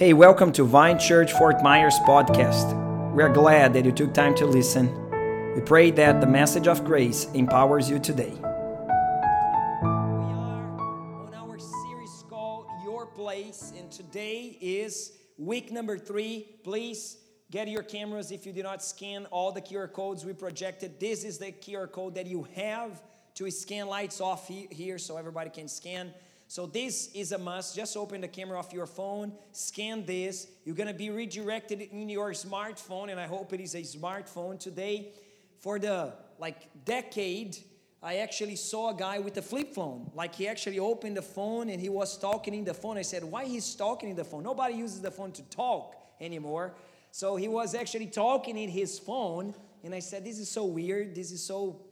Hey, welcome to Vine Church Fort Myers podcast. We are glad that you took time to listen. We pray that the message of grace empowers you today. We are on our series called Your Place, and today is week number 3. Please get your cameras if you did not scan all the QR codes we projected. This is the QR code that you have to scan. Lights off here so everybody can scan. So this is a must. Just open the camera off your phone, scan this. You're going to be redirected in your smartphone, and I hope it is a smartphone today. For the decade, I actually saw a guy with a flip phone. He actually opened the phone, and he was talking in the phone. I said, why he's talking in the phone? Nobody uses the phone to talk anymore. So he was actually talking in his phone, and I said, this is so weird. This is so,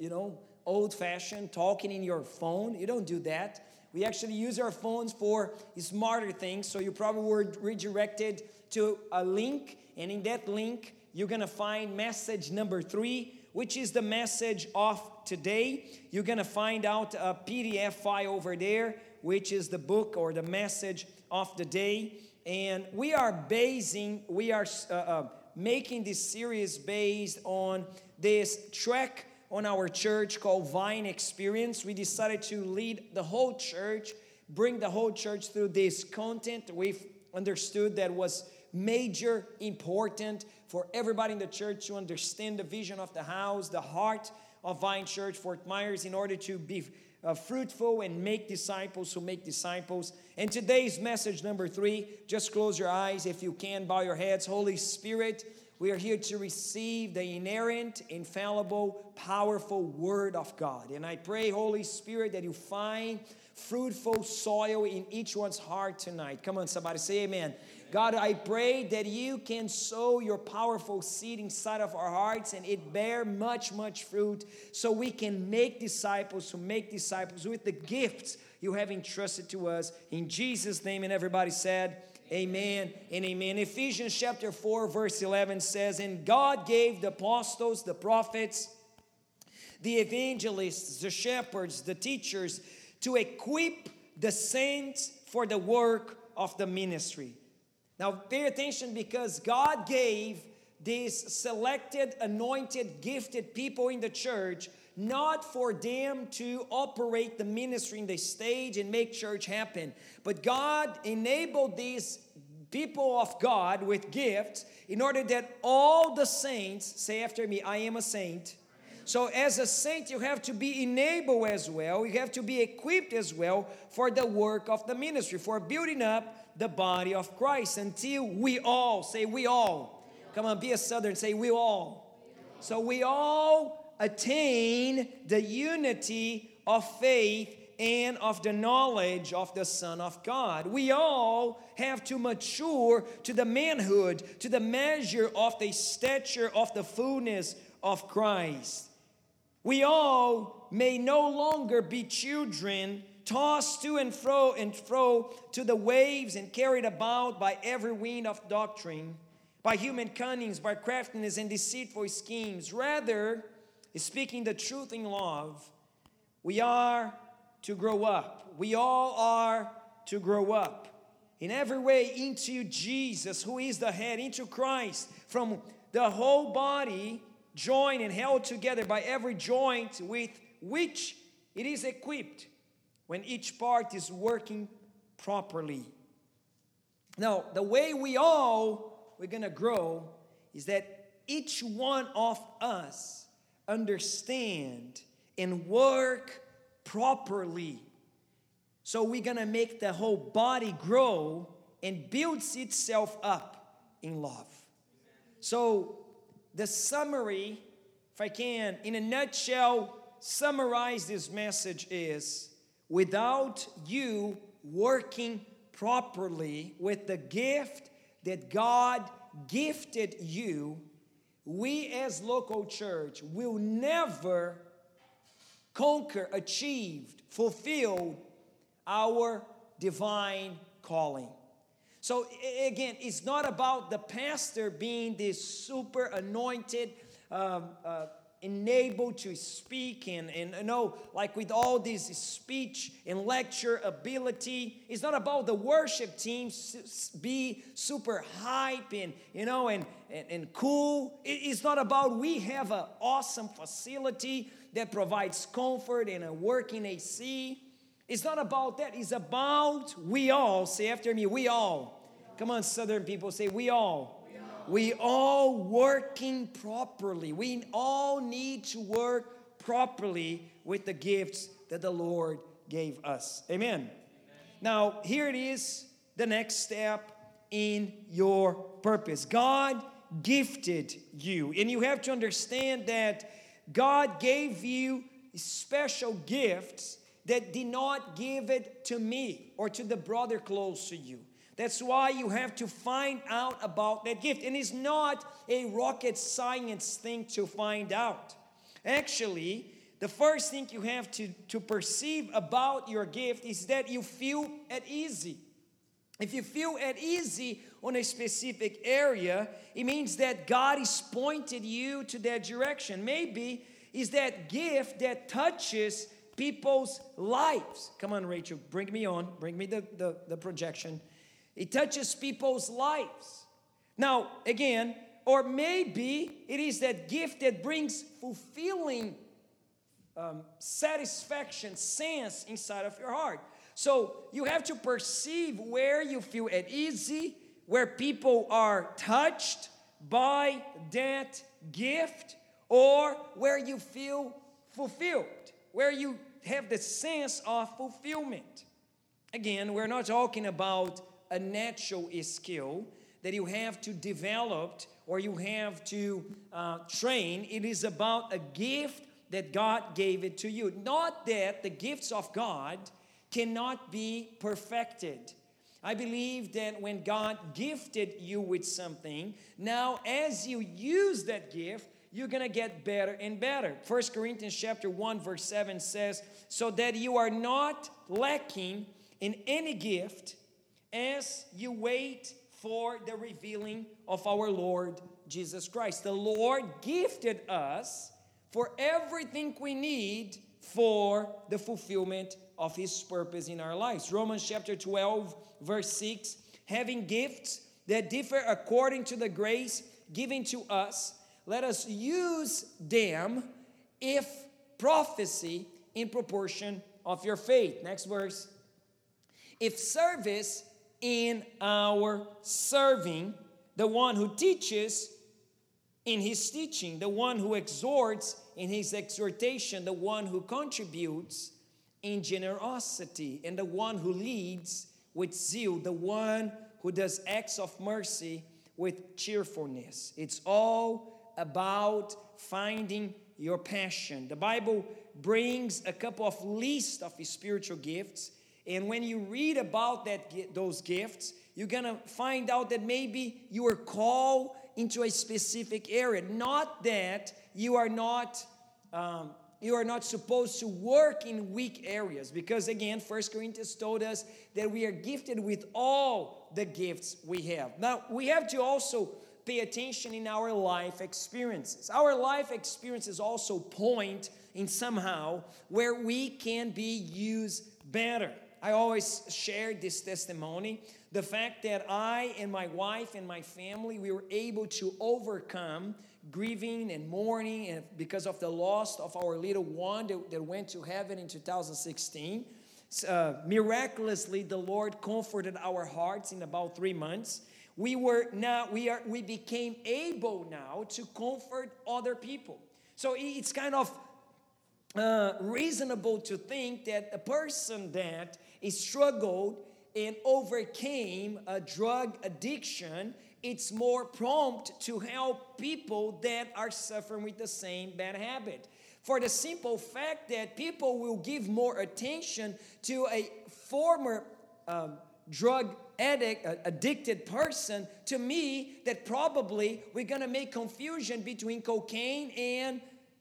old-fashioned, talking in your phone. You don't do that. We actually use our phones for smarter things, so you probably were redirected to a link, and in that link, you're going to find message number 3, which is the message of today. You're going to find out a PDF file over there, which is the book or the message of the day, and we are making this series based on this track on our church called Vine Experience. We decided to lead the whole church, bring the whole church through this content. We've understood that was major important for everybody in the church to understand the vision of the house, the heart of Vine Church Fort Myers, in order to be fruitful and make disciples who make disciples. And today's message number 3, just close your eyes if you can, bow your heads. Holy Spirit, we are here to receive the inerrant, infallible, powerful Word of God. And I pray, Holy Spirit, that you find fruitful soil in each one's heart tonight. Come on, somebody, say amen. God, I pray that you can sow your powerful seed inside of our hearts and it bear much, much fruit so we can make disciples who make disciples with the gifts you have entrusted to us. In Jesus' name, and everybody said, amen and amen. Ephesians chapter 4 verse 11 says, and God gave the apostles, the prophets, the evangelists, the shepherds, the teachers to equip the saints for the work of the ministry. Now pay attention, because God gave these selected, anointed, gifted people in the church not for them to operate the ministry in the stage and make church happen. But God enabled these people of God with gifts in order that all the saints, say after me, I am a saint. So as a saint, you have to be enabled as well. You have to be equipped as well for the work of the ministry, for building up the body of Christ until we all, say we all. Come on, be a Southern, say we all. So we all attain the unity of faith and of the knowledge of the Son of God. We all have to mature to the manhood, to the measure of the stature of the fullness of Christ. We all may no longer be children, tossed to and fro to the waves and carried about by every wind of doctrine, by human cunnings, by craftiness and deceitful schemes. Rather, speaking the truth in love, we are to grow up. We all are to grow up in every way into Jesus, who is the head, into Christ, from the whole body, joined and held together by every joint with which it is equipped, when each part is working properly. Now, the way we're going to grow is that each one of us understand and work properly. So we're going to make the whole body grow and builds itself up in love. So the summary, if I can, in a nutshell, summarize this message is, without you working properly with the gift that God gifted you, we as local church will never conquer, achieve, fulfill our divine calling. So again, it's not about the pastor being this super anointed enabled to speak and you know, like with all this speech and lecture ability. It's not about the worship team be super hype and, you know, and cool. It's not about we have an awesome facility that provides comfort and a working AC. It's not about that. It's about we all. Say after me, we all. Come on, Southern people, say we all. We all working properly. We all need to work properly with the gifts that the Lord gave us. Amen. Now, here it is, the next step in your purpose. God gifted you. And you have to understand that God gave you special gifts that did not give it to me or to the brother close to you. That's why you have to find out about that gift. And it's not a rocket science thing to find out. Actually, the first thing you have to perceive about your gift is that you feel at ease. If you feel at ease on a specific area, it means that God has pointed you to that direction. Maybe it's that gift that touches people's lives. Come on, Rachel, bring me on. Bring me the projection. It touches people's lives. Now, again, or maybe it is that gift that brings fulfilling satisfaction, sense inside of your heart. So you have to perceive where you feel at ease, where people are touched by that gift, or where you feel fulfilled, where you have the sense of fulfillment. Again, we're not talking about a natural skill that you have to develop or you have to train. It is about a gift that God gave it to you. Not that the gifts of God cannot be perfected. I believe that when God gifted you with something, now as you use that gift, you're going to get better and better. 1 Corinthians chapter 1 verse 7 says, so that you are not lacking in any gift as you wait for the revealing of our Lord Jesus Christ. The Lord gifted us for everything we need for the fulfillment of His purpose in our lives. Romans chapter 12, verse 6, having gifts that differ according to the grace given to us, let us use them, if prophecy, in proportion of your faith. Next verse. If service, in our serving, the one who teaches in his teaching, the one who exhorts in his exhortation, the one who contributes in generosity, and the one who leads with zeal, the one who does acts of mercy with cheerfulness. It's all about finding your passion. The Bible brings a couple of lists of spiritual gifts. And when you read about those gifts, you're going to find out that maybe you are called into a specific area. Not that you are not supposed to work in weak areas. Because again, 1 Corinthians told us that we are gifted with all the gifts we have. Now, we have to also pay attention in our life experiences. Our life experiences also point in somehow where we can be used better. I always share this testimony, the fact that I and my wife and my family, we were able to overcome grieving and mourning and because of the loss of our little one that went to heaven in 2016. Miraculously, the Lord comforted our hearts in about 3 months. We became able now to comfort other people. So it's kind of reasonable to think that a person that is struggled and overcame a drug addiction, it's more prompt to help people that are suffering with the same bad habit. For the simple fact that people will give more attention to a former drug addicted person, to me, that probably we're going to make confusion between cocaine and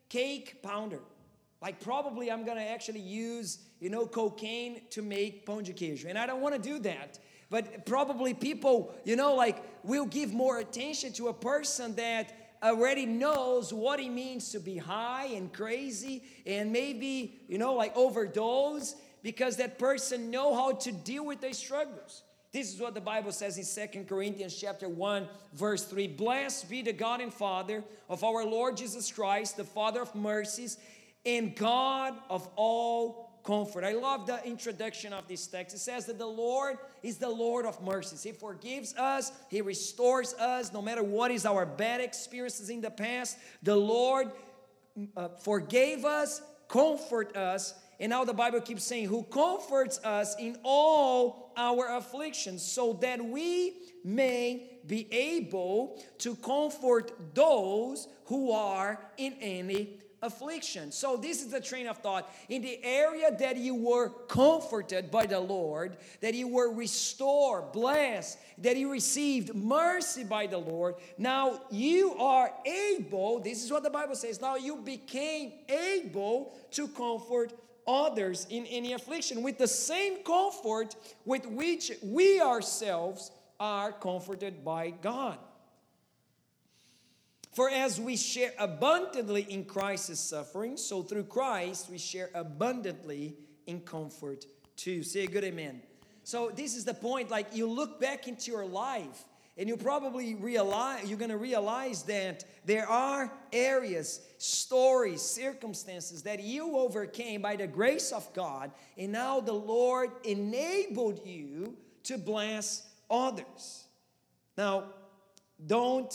cake pounder. Like probably I'm going to actually use, cocaine to make pão de queijo. And I don't want to do that. But probably people, will give more attention to a person that already knows what it means to be high and crazy and maybe, like overdose, because that person know how to deal with their struggles. This is what the Bible says in 2 Corinthians chapter 1, verse 3. Blessed be the God and Father of our Lord Jesus Christ, the Father of mercies, and God of all comfort. I love the introduction of this text. It says that the Lord is the Lord of mercies. He forgives us. He restores us. No matter what is our bad experiences in the past, the Lord forgave us, comfort us. And now the Bible keeps saying, who comforts us in all our afflictions, so that we may be able to comfort those who are in any affliction. So this is the train of thought. In the area that you were comforted by the Lord, that you were restored, blessed, that you received mercy by the Lord, now you are able, this is what the Bible says, now you became able to comfort others in any affliction with the same comfort with which we ourselves are comforted by God. For as we share abundantly in Christ's suffering, so through Christ we share abundantly in comfort too. Say a good amen. So this is the point, like you look back into your life and you probably realize, you're going to realize that there are areas, stories, circumstances that you overcame by the grace of God, and now the Lord enabled you to bless others. Now, don't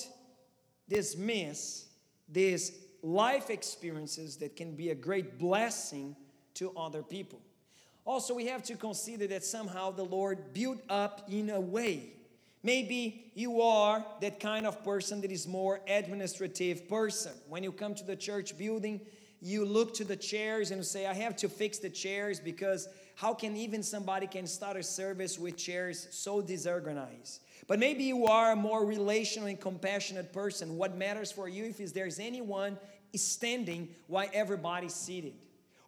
dismiss these life experiences that can be a great blessing to other people. Also, we have to consider that somehow the Lord built up in a way. Maybe you are that kind of person that is more administrative person. When you come to the church building, you look to the chairs and say, I have to fix the chairs, because how can even somebody can start a service with chairs so disorganized? But maybe you are a more relational and compassionate person. What matters for you if there's anyone standing while everybody's seated?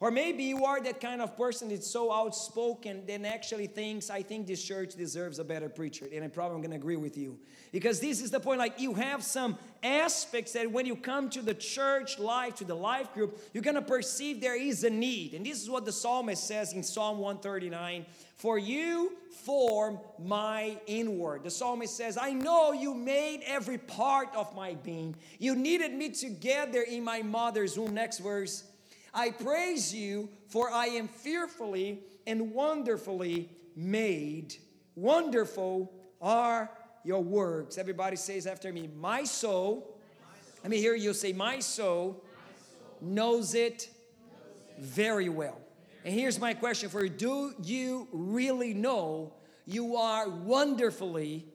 Or maybe you are that kind of person that's so outspoken that actually thinks, I think this church deserves a better preacher. And I'm probably going to agree with you. Because this is the point, like you have some aspects that when you come to the church life, to the life group, you're going to perceive there is a need. And this is what the psalmist says in Psalm 139, for you form my inward. The psalmist says, I know you made every part of my being. You knitted me together in my mother's womb. Next verse. I praise you, for I am fearfully and wonderfully made. Wonderful are your works. Everybody says after me, my soul. Let me hear you say, my soul knows it very well. And here's my question for you. Do you really know you are wonderfully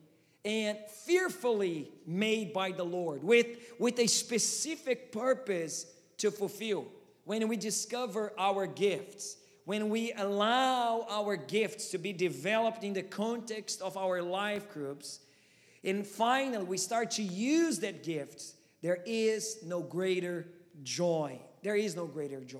and fearfully made by the Lord with a specific purpose to fulfill? When we discover our gifts, when we allow our gifts to be developed in the context of our life groups, and finally we start to use that gift, there is no greater joy. There is no greater joy.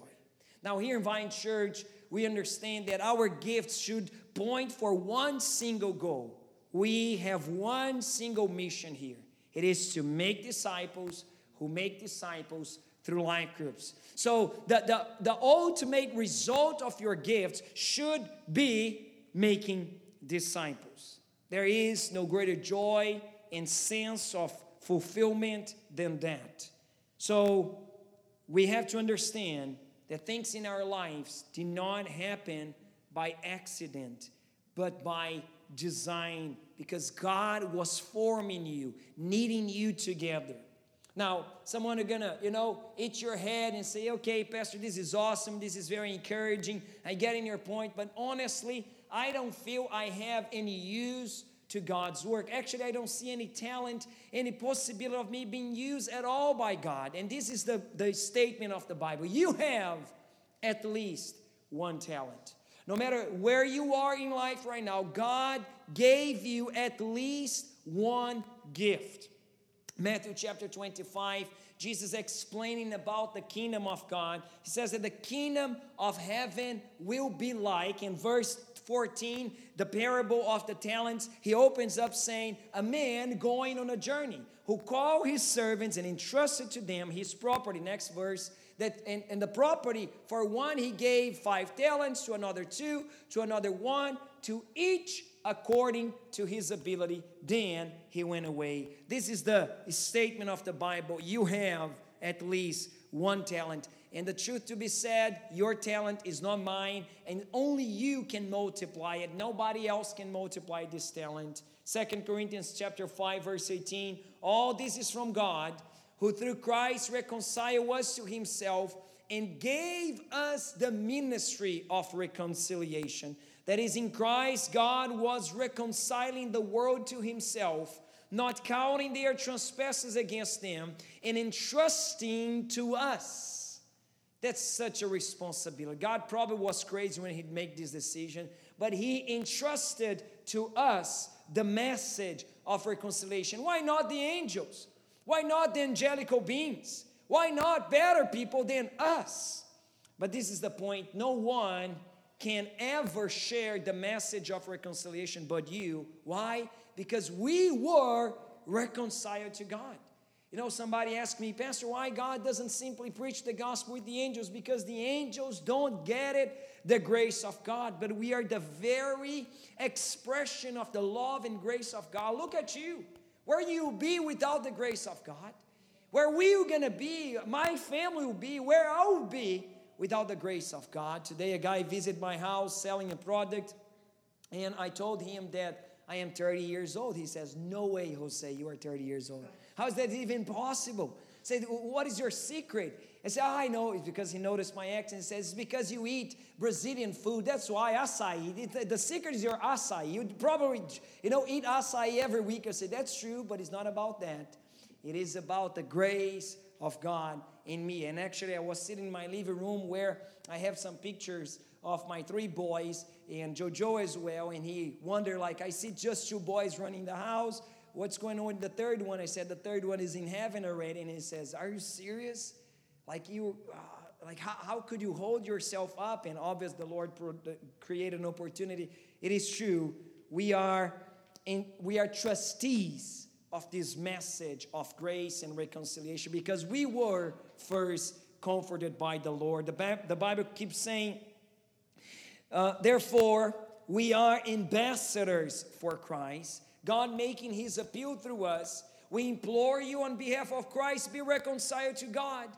Now here in Vine Church, we understand that our gifts should point for one single goal. We have one single mission here. It is to make disciples who make disciples through life groups. So the ultimate result of your gifts should be making disciples. There is no greater joy and sense of fulfillment than that. So we have to understand that things in our lives did not happen by accident, but by design, because God was forming you, knitting you together. Now, someone is going to, hit your head and say, okay, Pastor, this is awesome. This is very encouraging. I get in your point. But honestly, I don't feel I have any use to God's work. Actually, I don't see any talent, any possibility of me being used at all by God. And this is the statement of the Bible. You have at least one talent. No matter where you are in life right now, God gave you at least one gift. Matthew chapter 25, Jesus explaining about the kingdom of God. He says that the kingdom of heaven will be like, in verse 14, the parable of the talents, he opens up saying, a man going on a journey who called his servants and entrusted to them his property. Next verse. And the property, for one he gave 5 talents, to another 2, to another 1, to each according to his ability. Then he went away. This is the statement of the Bible. You have at least 1 talent. And the truth to be said, your talent is not mine, and only you can multiply it. Nobody else can multiply this talent. 2 Corinthians chapter 5, verse 18, all this is from God, who through Christ reconciled us to himself and gave us the ministry of reconciliation. That is, in Christ, God was reconciling the world to himself, not counting their trespasses against them, and entrusting to us. That's such a responsibility. God probably was crazy when he'd make this decision, but he entrusted to us the message of reconciliation. Why not the angels? Why not the angelical beings? Why not better people than us? But this is the point. No one can ever share the message of reconciliation but you. Why? Because we were reconciled to God. You know, somebody asked me, Pastor, why God doesn't simply preach the gospel with the angels? Because the angels don't get it, the grace of God. But we are the very expression of the love and grace of God. Look at you. Where you'll be without the grace of God? Where we're going to be, my family will be, where I will be without the grace of God. Today, a guy visited my house selling a product, and I told him that I am 30 years old. He says, no way, Jose, you are 30 years old. How is that even possible? I said, what is your secret? I said, I know. It's because he noticed my accent. He says, it's because you eat Brazilian food. That's why acai. The secret is your acai. You probably, eat acai every week. I said, that's true, but it's not about that. It is about the grace of God in me. And actually, I was sitting in my living room where I have some pictures of my 3 boys and Jojo as well, and he wondered, I see just 2 boys running the house. What's going on with the 3rd one? I said, the 3rd one is in heaven already. And he says, are you serious? How could you hold yourself up? And obviously, the Lord created an opportunity. It is true. We are trustees of this message of grace and reconciliation because we were first comforted by the Lord. The Bible keeps saying, therefore, we are ambassadors for Christ, God making his appeal through us. We implore you on behalf of Christ, be reconciled to God.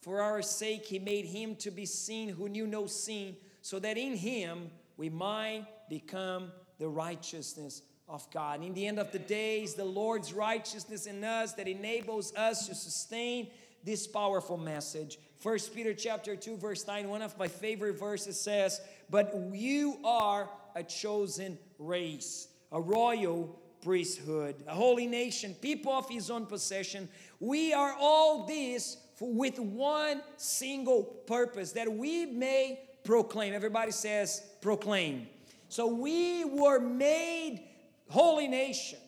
For our sake, he made him to be sin who knew no sin, so that in him we might become the righteousness of God. And in the end of the day, it's the Lord's righteousness in us that enables us to sustain this powerful message. First Peter chapter 2, verse 9, one of my favorite verses says, but you are a chosen race, a royal priesthood, a holy nation, people of his own possession. We are all this with one single purpose, that we may proclaim. Everybody says proclaim. So we were made holy nation,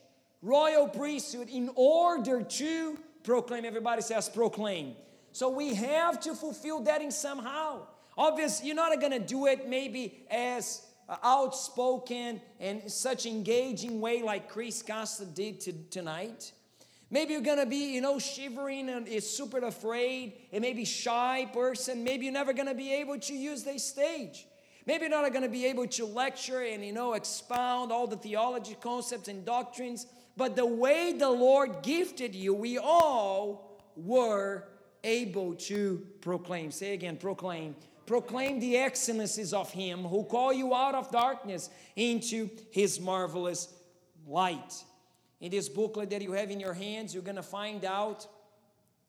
royal priesthood, in order to proclaim. Everybody says proclaim. So we have to fulfill that in somehow. Obviously, you're not going to do it maybe as outspoken and such engaging way like Chris Costa did tonight. Maybe you're going to be, shivering and is super afraid and maybe shy person. Maybe you're never going to be able to use the stage. Maybe you're not going to be able to lecture and, expound all the theology concepts and doctrines. But the way the Lord gifted you, we all were able to proclaim. Say again, proclaim. Proclaim the excellencies of him who called you out of darkness into his marvelous light. In this booklet that you have in your hands, you're going to find out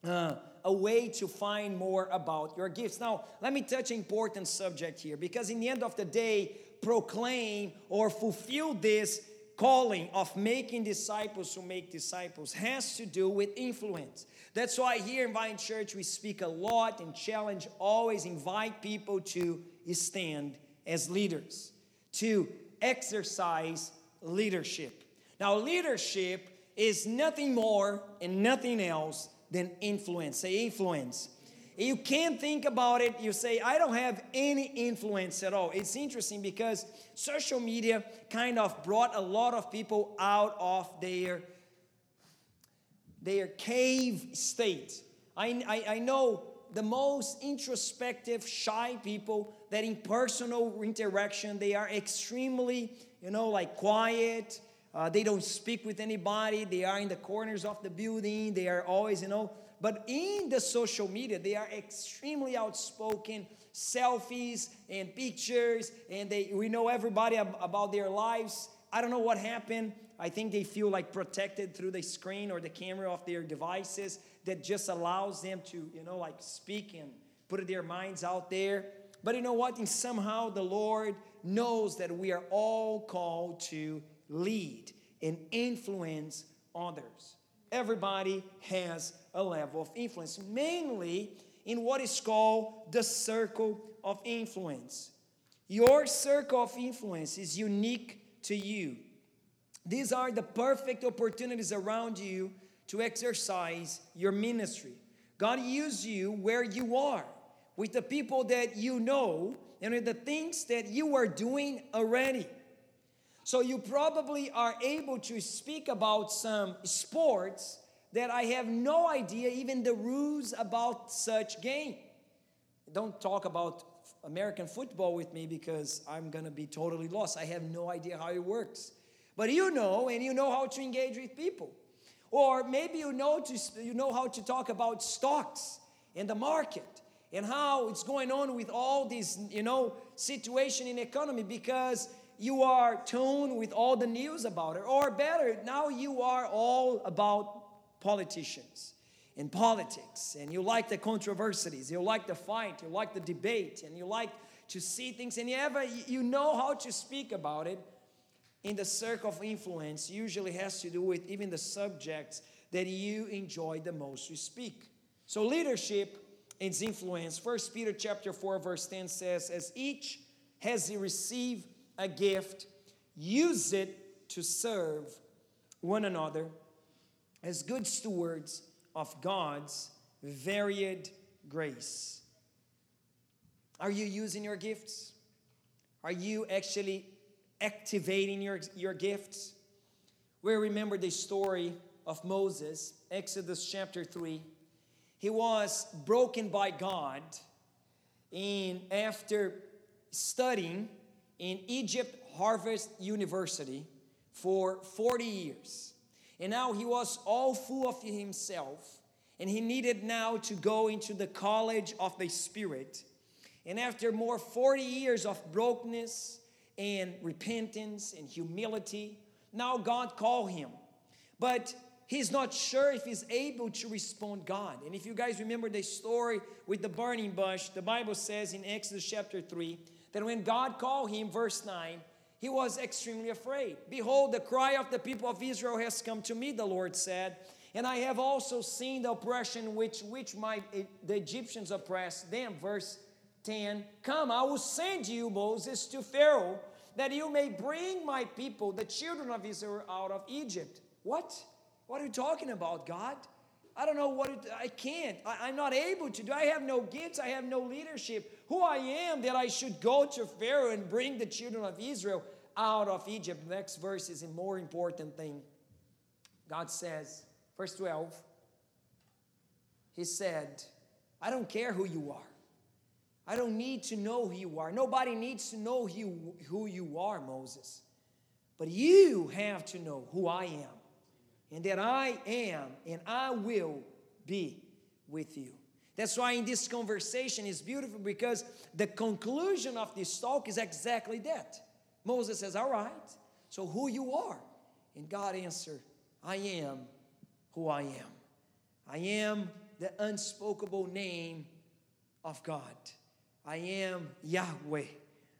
a way to find more about your gifts. Now, let me touch an important subject here, because in the end of the day, proclaim or fulfill this calling of making disciples who make disciples has to do with influence. That's why here in Vine Church, we speak a lot and challenge, always invite people to stand as leaders, to exercise leadership. Now, leadership is nothing more and nothing else than influence. Say influence. You can't think about it. You say, I don't have any influence at all. It's interesting because social media kind of brought a lot of people out of their cave state. I know the most introspective, shy people that in personal interaction, they are extremely, quiet. They don't speak with anybody. They are in the corners of the building. They are always, But in the social media, they are extremely outspoken, selfies and pictures, and we know everybody about their lives. I don't know what happened. I think they feel like protected through the screen or the camera of their devices that just allows them to, speak and put their minds out there. But you know what? And somehow the Lord knows that we are all called to lead and influence others. Everybody has a level of influence, mainly in what is called the circle of influence. Your circle of influence is unique to you. These are the perfect opportunities around you to exercise your ministry. God uses you where you are, with the people that you know, and with the things that you are doing already. So you probably are able to speak about some sports that I have no idea even the rules about such game. Don't talk about American football with me because I'm going to be totally lost. I have no idea how it works. But you know how to engage with people. Or maybe you know how to talk about stocks and the market and how it's going on with all this, situation in economy because you are tuned with all the news about it. Or better, now you are all about politicians and politics. And you like the controversies. You like the fight. You like the debate. And you like to see things. And you know how to speak about it. In the circle of influence usually has to do with even the subjects that you enjoy the most to speak. So leadership is influence. First Peter chapter 4 verse 10 says, as each has received a gift, use it to serve one another as good stewards of God's varied grace. Are you using your gifts? Are you actually activating your gifts? We remember the story of Moses, Exodus chapter 3. He was broken by God, and after studying in Egypt Harvest University for 40 years. And now he was all full of himself, and he needed now to go into the college of the Spirit. And after more 40 years of brokenness and repentance and humility, now God called him. But he's not sure if he's able to respond God. And if you guys remember the story with the burning bush, the Bible says in Exodus chapter 3, that when God called him, verse 9, he was extremely afraid. Behold, the cry of the people of Israel has come to me, the Lord said, and I have also seen the oppression which the Egyptians oppressed them. Verse 10, come, I will send you, Moses, to Pharaoh, that you may bring my people, the children of Israel, out of Egypt. What? What are you talking about, God? I don't know I can't. I'm not able to do. I have no gifts. I have no leadership. Who I am that I should go to Pharaoh and bring the children of Israel out of Egypt. Next verse is a more important thing. God says, verse 12, he said, I don't care who you are. I don't need to know who you are. Nobody needs to know who you are, Moses. But you have to know who I am. And that I am and I will be with you. That's why in this conversation is beautiful because the conclusion of this talk is exactly that. Moses says, all right, so who you are? And God answered, I am who I am. I am the unspeakable name of God. I am Yahweh.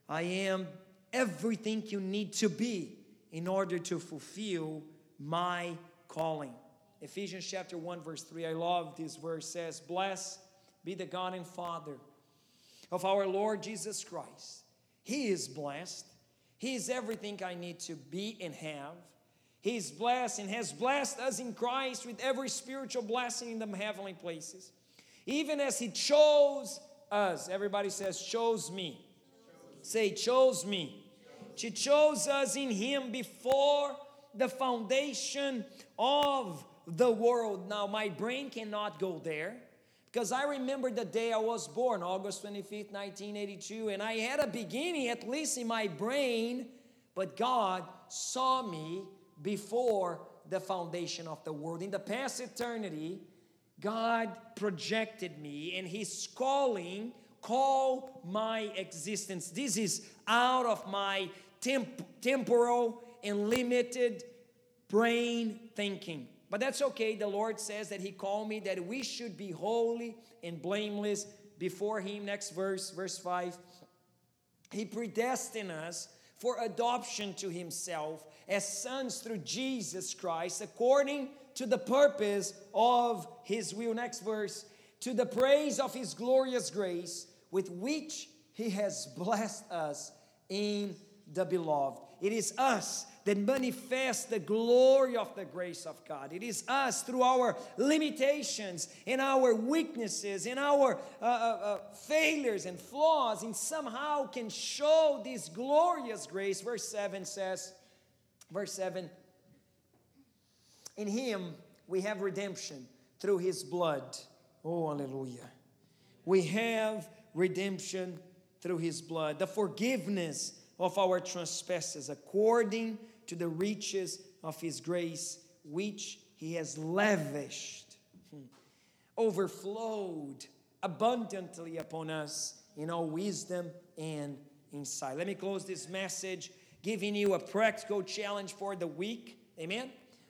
I am everything you need to be in order to fulfill my calling. Ephesians chapter 1 verse 3. I love this verse. Says, blessed be the God and Father of our Lord Jesus Christ. He is blessed. He is everything I need to be and have. He is blessed and has blessed us in Christ with every spiritual blessing in the heavenly places. even as he chose us. Everybody says, chose me. Chose. Say, chose me. Chose. She chose us in him before the foundation of the world. Now, my brain cannot go there, because I remember the day I was born, August 25th, 1982, and I had a beginning, at least in my brain, but God saw me before the foundation of the world. In the past eternity, God projected me, and his calling called my existence. This is out of my temporal and limited brain thinking. But that's okay. The Lord says that he called me, that we should be holy and blameless before him. Next verse, verse 5. He predestined us for adoption to himself as sons through Jesus Christ, according to the purpose of his will. Next verse. To the praise of his glorious grace, with which he has blessed us in the beloved. It is us that manifests the glory of the grace of God. It is us through our limitations and our weaknesses and our failures and flaws, and somehow can show this glorious grace. Verse 7 says, verse 7, in him we have redemption through his blood. Oh, hallelujah. We have redemption through his blood, the forgiveness of our trespasses, according to the riches of his grace, which he has lavished, overflowed abundantly upon us in all wisdom and insight. Let me close this message giving you a practical challenge for the week. Amen?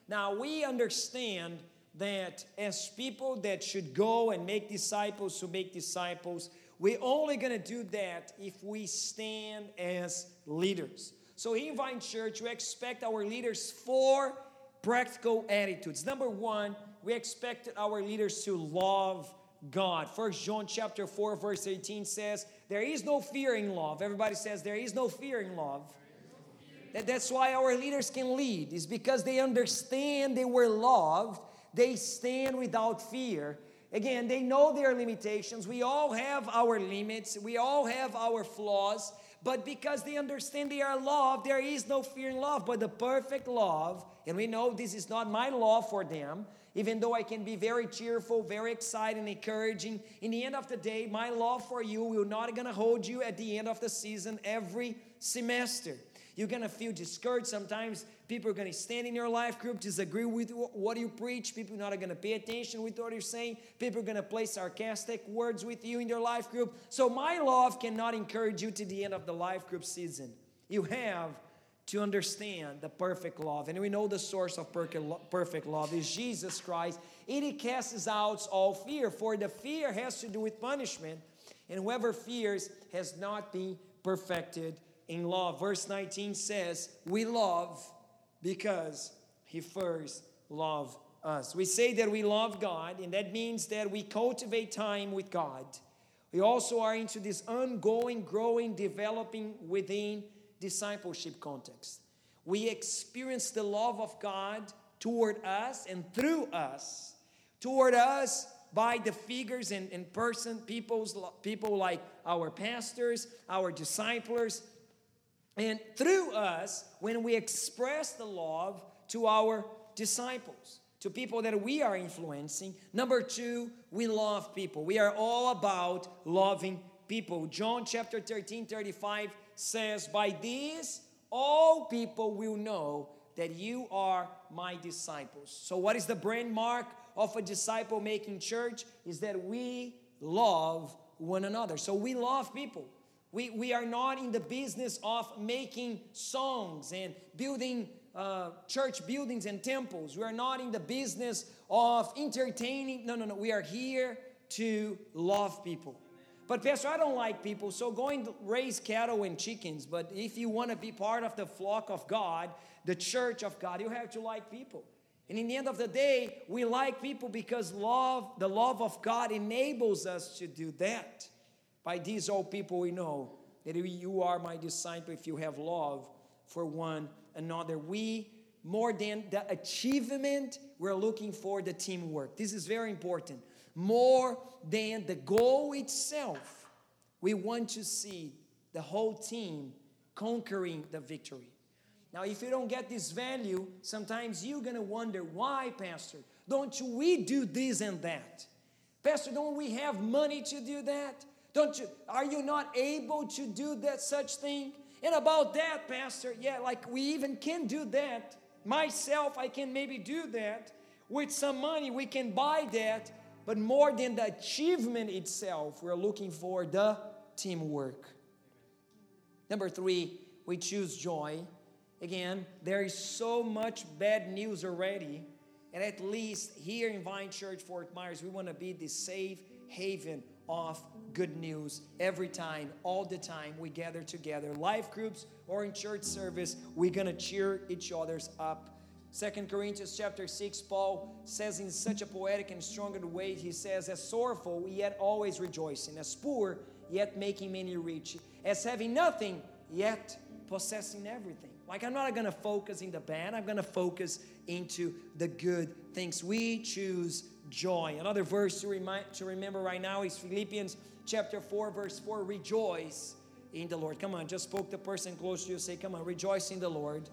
Now, we understand that as people that should go and make disciples who make disciples, we're only going to do that if we stand as leaders. So here in Vine Church, we expect our leaders 4 practical attitudes. Number 1, we expect our leaders to love God. 1 John chapter 4, verse 18 says, there is no fear in love. Everybody says, there is no fear in love. That's why our leaders can lead, is because they understand they were loved. They stand without fear. Again, they know their limitations. We all have our limits. We all have our flaws. But because they understand they are loved, there is no fear in love. But the perfect love, and we know this is not my love for them, even though I can be very cheerful, very exciting, encouraging. In the end of the day, my love for you will not going to hold you at the end of the season every semester. You're going to feel discouraged. Sometimes people are going to stand in your life group, disagree with what you preach. People are not going to pay attention with what you're saying. People are going to play sarcastic words with you in your life group. So my love cannot encourage you to the end of the life group season. You have to understand the perfect love. And we know the source of perfect love is Jesus Christ. It casts out all fear, for the fear has to do with punishment. And whoever fears has not been perfected in love. Verse 19 says, we love because he first loved us. We say that we love God, and that means that we cultivate time with God. We also are into this ongoing, growing, developing within discipleship context. We experience the love of God toward us and through us, toward us by the figures and people like our pastors, our disciplers, and through us, when we express the love to our disciples, to people that we are influencing. Number 2, we love people. We are all about loving people. John chapter 13:35 says, by this, all people will know that you are my disciples. So what is the brandmark of a disciple-making church? Is that we love one another. So we love people. We are not in the business of making songs and building church buildings and temples. We are not in the business of entertaining. No. We are here to love people. But Pastor, I don't like people, so go and raise cattle and chickens. But if you want to be part of the flock of God, the church of God, you have to like people. And in the end of the day, we like people because the love of God enables us to do that. By these old people we know that you are my disciple if you have love for one another. We, more than the achievement, we're looking for the teamwork. This is very important. more than the goal itself, we want to see the whole team conquering the victory. Now, if you don't get this value, sometimes you're going to wonder, why, Pastor? Don't we do this and that? Pastor, don't we have money to do that? Are you not able to do that such thing? And about that, Pastor, yeah, like we even can do that. Myself, I can maybe do that. With some money, we can buy that. But more than the achievement itself, we're looking for the teamwork. Number 3, we choose joy. Again, there is so much bad news already. And at least here in Vine Church Fort Myers, we want to be the safe haven of good news every time, all the time we gather together. Life groups or in church service, we're going to cheer each other's up. 2 Corinthians chapter 6, Paul says in such a poetic and strong way, he says, as sorrowful, yet always rejoicing, as poor, yet making many rich, as having nothing, yet possessing everything. Like, I'm not going to focus in the bad. I'm going to focus into the good things. We choose joy. Another verse to remember right now is Philippians chapter 4, verse 4. Rejoice in the Lord. Come on, just spoke the person close to you. Say, come on, rejoice in the Lord.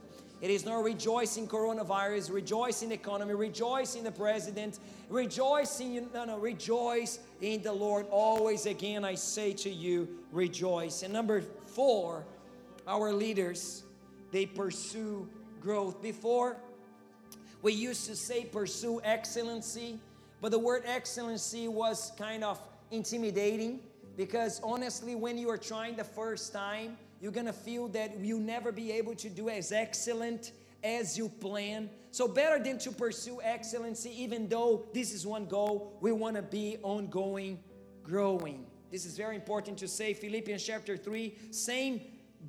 It is no rejoice in coronavirus. Rejoice in the economy. Rejoice in the president. Rejoice in the Lord. Always again, I say to you, rejoice. And number 4, our leaders, they pursue growth. Before, we used to say pursue excellency, but the word excellency was kind of intimidating because honestly, when you are trying the first time, you're going to feel that you'll never be able to do as excellent as you plan. So better than to pursue excellency, even though this is one goal, we want to be ongoing, growing. This is very important to say. Philippians chapter 3, same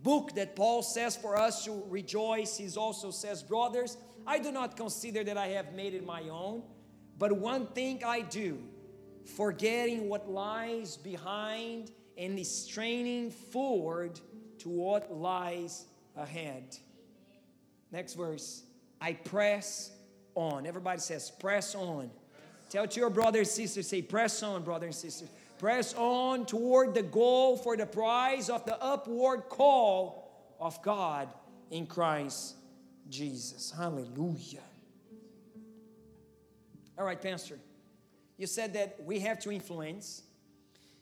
book that Paul says for us to rejoice. He also says, brothers, I do not consider that I have made it my own, but one thing I do, forgetting what lies behind and straining forward to what lies ahead. Next verse, I press on. Everybody says, press on. Tell to your brother and sister, say, press on, brother and sister. Press on toward the goal for the prize of the upward call of God in Christ Jesus. Hallelujah. All right, Pastor. You said that we have to influence.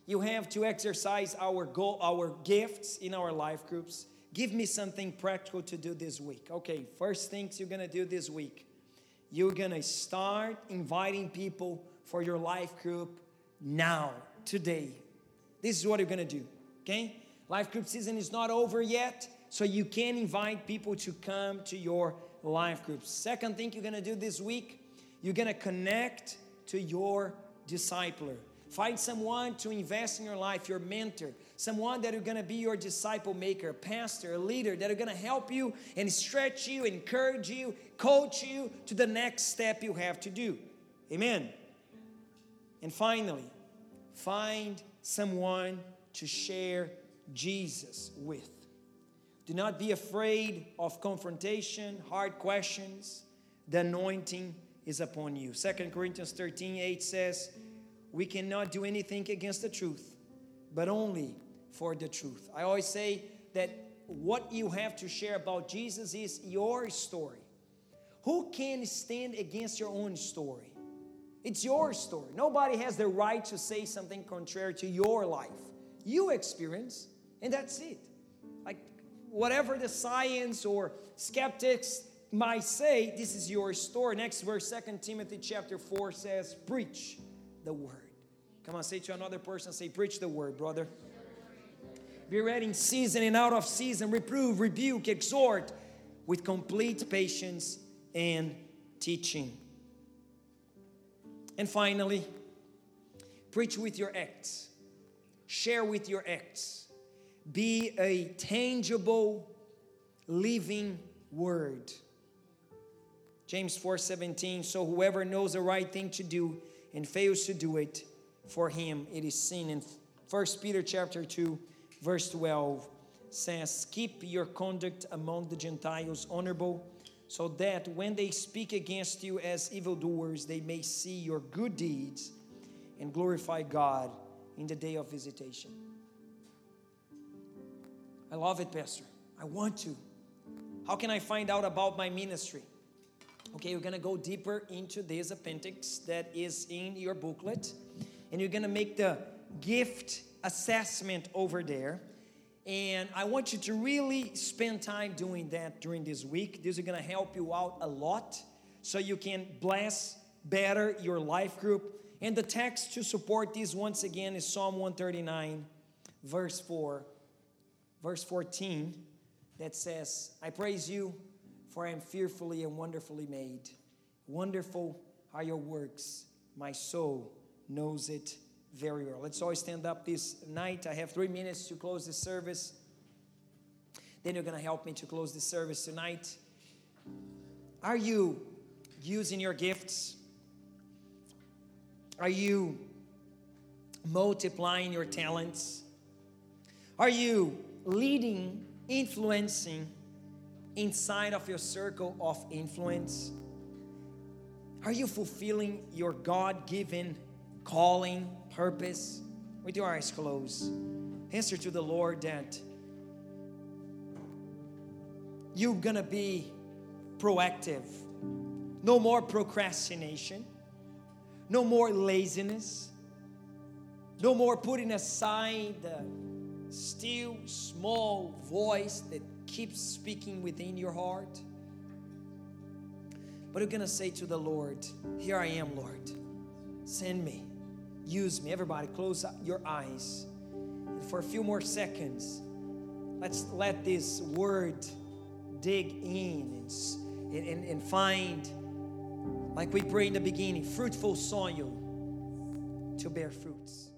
You have to exercise our goal, our gifts in our life groups. Give me something practical to do this week. Okay, first things you're going to do this week. You're going to start inviting people for your life group now. Today, this is what you're going to do, okay? Life group season is not over yet, so you can invite people to come to your life group. Second thing you're going to do this week, you're going to connect to your discipler. Find someone to invest in your life, your mentor, someone that are going to be your disciple maker, pastor, a leader, that are going to help you and stretch you, encourage you, coach you to the next step you have to do. Amen. And finally, find someone to share Jesus with. Do not be afraid of confrontation, hard questions. The anointing is upon you. 2 Corinthians 13:8 says, we cannot do anything against the truth, but only for the truth. I always say that what you have to share about Jesus is your story. Who can stand against your own story? It's your story. Nobody has the right to say something contrary to your life. You experience, and that's it. Like, whatever the science or skeptics might say, this is your story. Next verse, 2 Timothy chapter 4 says, preach the word. Come on, say to another person, say, preach the word, brother. Be ready in season and out of season. Reprove, rebuke, exhort with complete patience and teaching. And finally, preach with your acts. Share with your acts. Be a tangible, living word. James 4:17, so whoever knows the right thing to do and fails to do it, for him it is sin. And First Peter chapter 2, verse 12 says, keep your conduct among the Gentiles honorable, so that when they speak against you as evildoers, they may see your good deeds and glorify God in the day of visitation. I love it, Pastor. I want to. How can I find out about my ministry? Okay, you're going to go deeper into this appendix that is in your booklet. And you're going to make the gift assessment over there. And I want you to really spend time doing that during this week. This is going to help you out a lot so you can bless better your life group. And the text to support this once again is Psalm 139, verse 4, verse 14, that says, I praise you, for I am fearfully and wonderfully made. Wonderful are your works. My soul knows it very well. Let's all stand up this night. I have 3 minutes to close the service. Then you're going to help me to close the service tonight. Are you using your gifts? Are you multiplying your talents? Are you leading, influencing inside of your circle of influence? Are you fulfilling your God-given calling, purpose? With your eyes closed, answer to the Lord that you're gonna be proactive. No more procrastination. No more laziness. No more putting aside the still small voice that keeps speaking within your heart. But you're gonna say to the Lord, here I am, Lord. Send me. Use me. Everybody, close your eyes. And for a few more seconds, let's let this word dig in and find, like we prayed in the beginning, fruitful soil to bear fruits.